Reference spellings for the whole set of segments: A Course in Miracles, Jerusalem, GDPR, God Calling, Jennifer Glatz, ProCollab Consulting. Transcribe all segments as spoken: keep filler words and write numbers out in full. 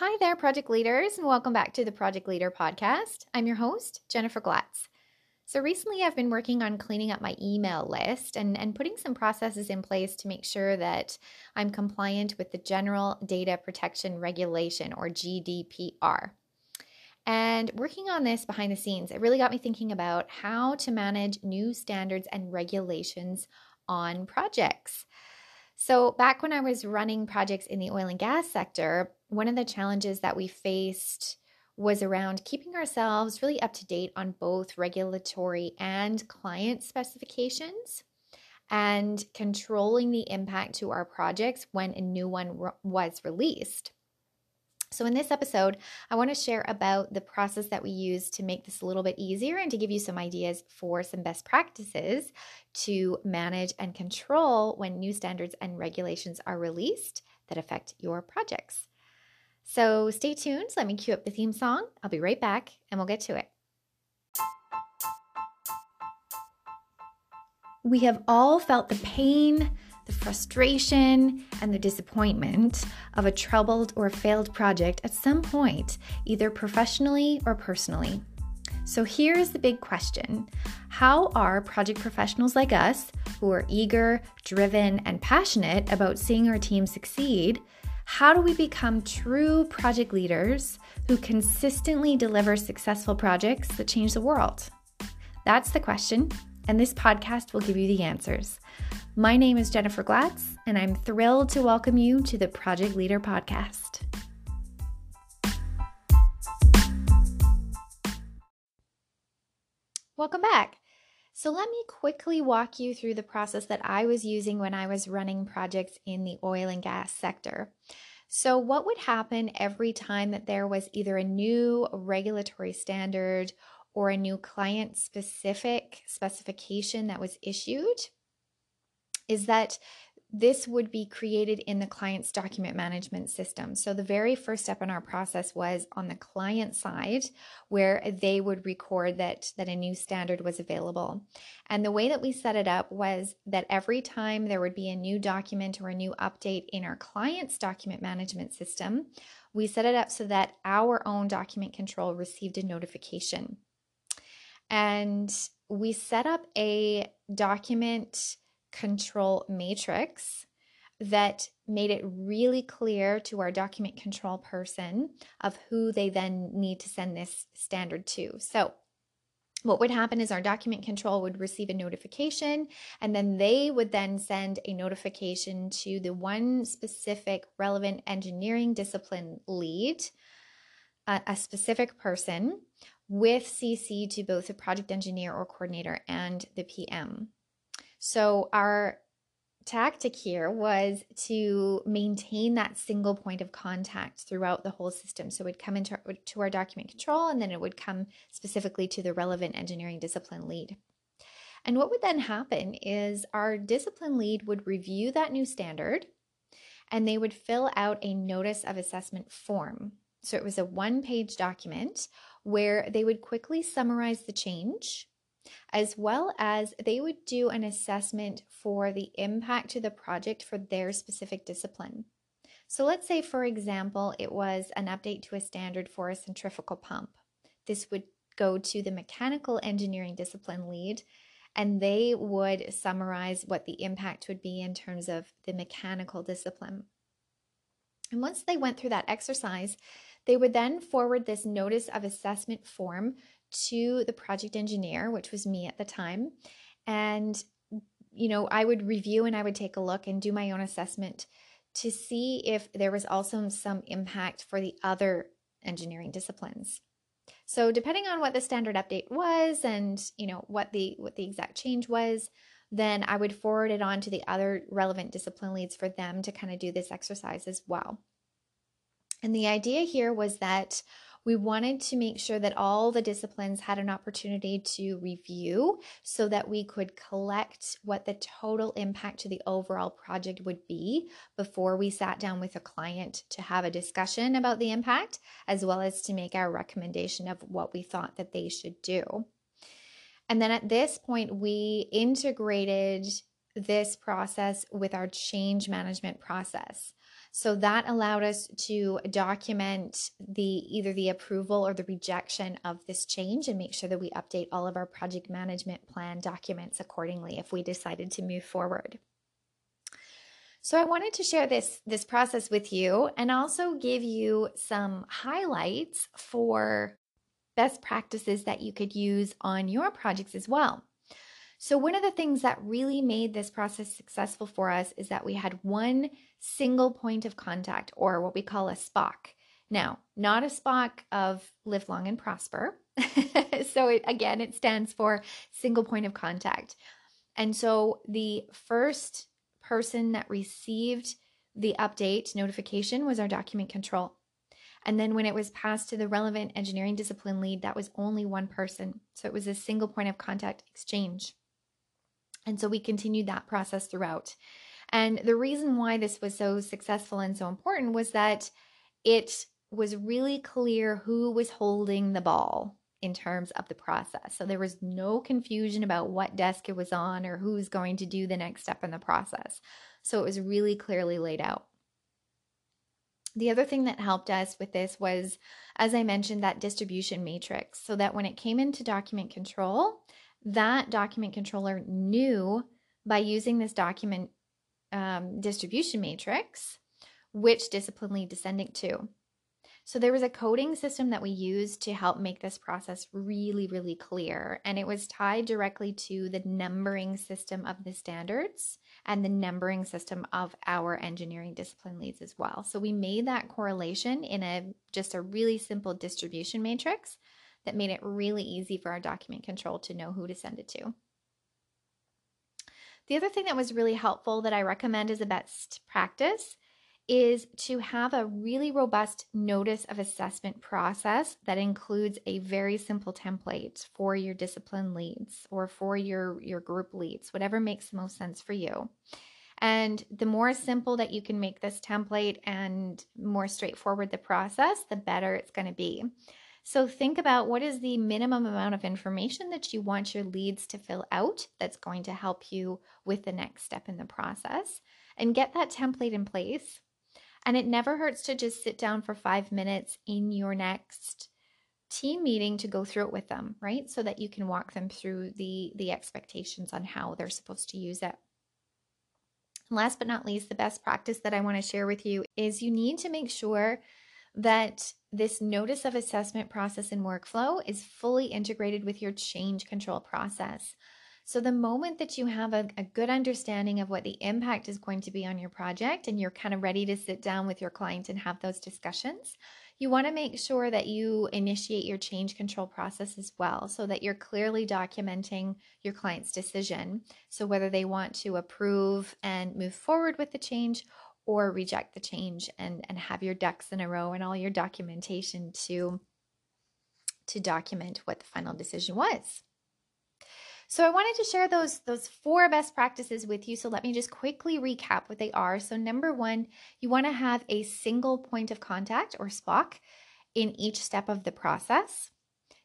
Hi there, project leaders, and welcome back to the Project Leader Podcast. I'm your host, Jennifer Glatz. So recently I've been working on cleaning up my email list and, and putting some processes in place to make sure that I'm compliant with the General Data Protection Regulation, or G D P R. And working on this behind the scenes, it really got me thinking about how to manage new standards and regulations on projects. So back when I was running projects in the oil and gas sector, one of the challenges that we faced was around keeping ourselves really up to date on both regulatory and client specifications and controlling the impact to our projects when a new one re- was released. So in this episode, I want to share about the process that we use to make this a little bit easier and to give you some ideas for some best practices to manage and control when new standards and regulations are released that affect your projects. So stay tuned. Let me cue up the theme song. I'll be right back and we'll get to it. We have all felt the pain, the frustration, and the disappointment of a troubled or failed project at some point, either professionally or personally. So here's the big question. How are project professionals like us, who are eager, driven, and passionate about seeing our team succeed, how do we become true project leaders who consistently deliver successful projects that change the world? That's the question, and this podcast will give you the answers. My name is Jennifer Glatz, and I'm thrilled to welcome you to the Project Leader Podcast. Welcome back. So let me quickly walk you through the process that I was using when I was running projects in the oil and gas sector. So what would happen every time that there was either a new regulatory standard or a new client-specific specification that was issued is that this would be created in the client's document management system. So the very first step in our process was on the client side, where they would record that, that a new standard was available. And the way that we set it up was that every time there would be a new document or a new update in our client's document management system, we set it up so that our own document control received a notification. And we set up a document control matrix that made it really clear to our document control person of who they then need to send this standard to. So what would happen is our document control would receive a notification, and then they would then send a notification to the one specific relevant engineering discipline lead, a, a specific person, with C C to both the project engineer or coordinator and the P M. So our tactic here was to maintain that single point of contact throughout the whole system. So it would come into our, to our document control, and then it would come specifically to the relevant engineering discipline lead. And what would then happen is our discipline lead would review that new standard, and they would fill out a notice of assessment form. So it was a one-page document where they would quickly summarize the change, as well as they would do an assessment for the impact to the project for their specific discipline. So let's say, for example, it was an update to a standard for a centrifugal pump. This would go to the mechanical engineering discipline lead, and they would summarize what the impact would be in terms of the mechanical discipline. And once they went through that exercise, they would then forward this notice of assessment form to the project engineer, which was me at the time. And, you know, I would review and I would take a look and do my own assessment to see if there was also some impact for the other engineering disciplines. So depending on what the standard update was and, you know, what the what the exact change was, then I would forward it on to the other relevant discipline leads for them to kind of do this exercise as well. And the idea here was that we wanted to make sure that all the disciplines had an opportunity to review so that we could collect what the total impact to the overall project would be before we sat down with a client to have a discussion about the impact, as well as to make our recommendation of what we thought that they should do. And then at this point, we integrated this process with our change management process. So that allowed us to document the either the approval or the rejection of this change and make sure that we update all of our project management plan documents accordingly if we decided to move forward. So I wanted to share this, this process with you and also give you some highlights for best practices that you could use on your projects as well. So one of the things that really made this process successful for us is that we had one single point of contact, or what we call a S P O C. Now, not a S P O C of live long and prosper. So it, again, it stands for single point of contact. And so the first person that received the update notification was our document control. And then when it was passed to the relevant engineering discipline lead, that was only one person. So it was a single point of contact exchange. And so we continued that process throughout. And the reason why this was so successful and so important was that it was really clear who was holding the ball in terms of the process. So there was no confusion about what desk it was on or who's going to do the next step in the process. So it was really clearly laid out. The other thing that helped us with this was, as I mentioned, that distribution matrix, so that when it came into document control, that document controller knew by using this document um, distribution matrix which discipline lead to send it to. So there was a coding system that we used to help make this process really, really clear, and it was tied directly to the numbering system of the standards and the numbering system of our engineering discipline leads as well. So we made that correlation in a just a really simple distribution matrix that made it really easy for our document control to know who to send it to. The other thing that was really helpful that I recommend as a best practice is to have a really robust notice of assessment process that includes a very simple template for your discipline leads or for your, your group leads, whatever makes the most sense for you. And the more simple that you can make this template and more straightforward the process, the better it's going to be. So think about what is the minimum amount of information that you want your leads to fill out that's going to help you with the next step in the process, and get that template in place. And it never hurts to just sit down for five minutes in your next team meeting to go through it with them, right? So that you can walk them through the, the expectations on how they're supposed to use it. And last but not least, the best practice that I want to share with you is you need to make sure that this notice of assessment process and workflow is fully integrated with your change control process. So the moment that you have a, a good understanding of what the impact is going to be on your project and you're kind of ready to sit down with your client and have those discussions, you want to make sure that you initiate your change control process as well, so that you're clearly documenting your client's decision. So whether they want to approve and move forward with the change or reject the change, and, and have your ducks in a row and all your documentation to, to document what the final decision was. So I wanted to share those, those four best practices with you. So let me just quickly recap what they are. So number one, you want to have a single point of contact or S P O C in each step of the process.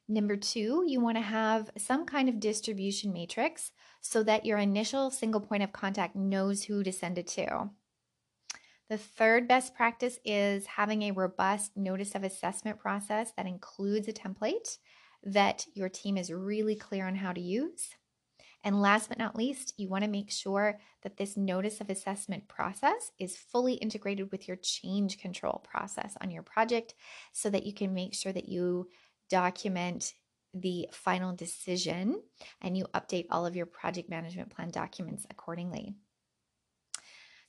Number two, you want to have some kind of distribution matrix so that your initial single point of contact knows who to send it to. The third best practice is having a robust notice of assessment process that includes a template that your team is really clear on how to use. And last but not least, you want to make sure that this notice of assessment process is fully integrated with your change control process on your project, so that you can make sure that you document the final decision and you update all of your project management plan documents accordingly.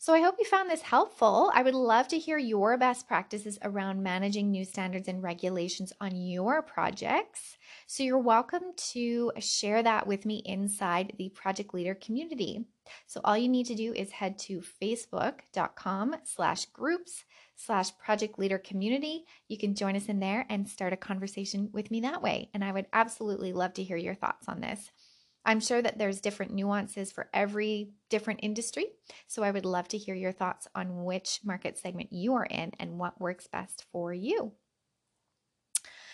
So I hope you found this helpful. I would love to hear your best practices around managing new standards and regulations on your projects. So you're welcome to share that with me inside the Project Leader community. So all you need to do is head to facebook.com slash groups slash Project Leader community. You can join us in there and start a conversation with me that way. And I would absolutely love to hear your thoughts on this. I'm sure that there's different nuances for every different industry, so I would love to hear your thoughts on which market segment you are in and what works best for you.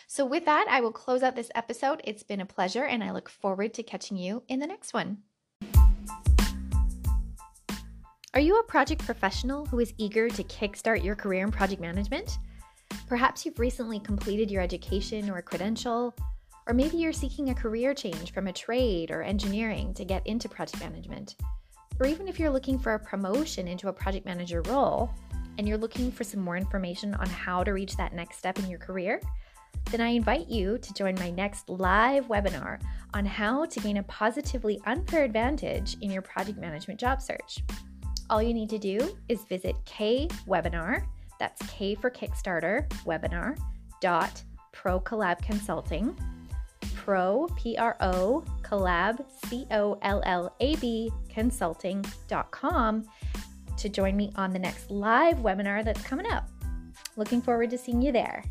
So with that, I will close out this episode. It's been a pleasure, and I look forward to catching you in the next one. Are you a project professional who is eager to kickstart your career in project management? Perhaps you've recently completed your education or credential, or maybe you're seeking a career change from a trade or engineering to get into project management. Or even if you're looking for a promotion into a project manager role, and you're looking for some more information on how to reach that next step in your career, then I invite you to join my next live webinar on how to gain a positively unfair advantage in your project management job search. All you need to do is visit K Webinar, that's K for Kickstarter, webinar, dot ProCollab Consulting, pro, P R O, collab, C O L L A B, consulting dot com to join me on the next live webinar that's coming up. Looking forward to seeing you there.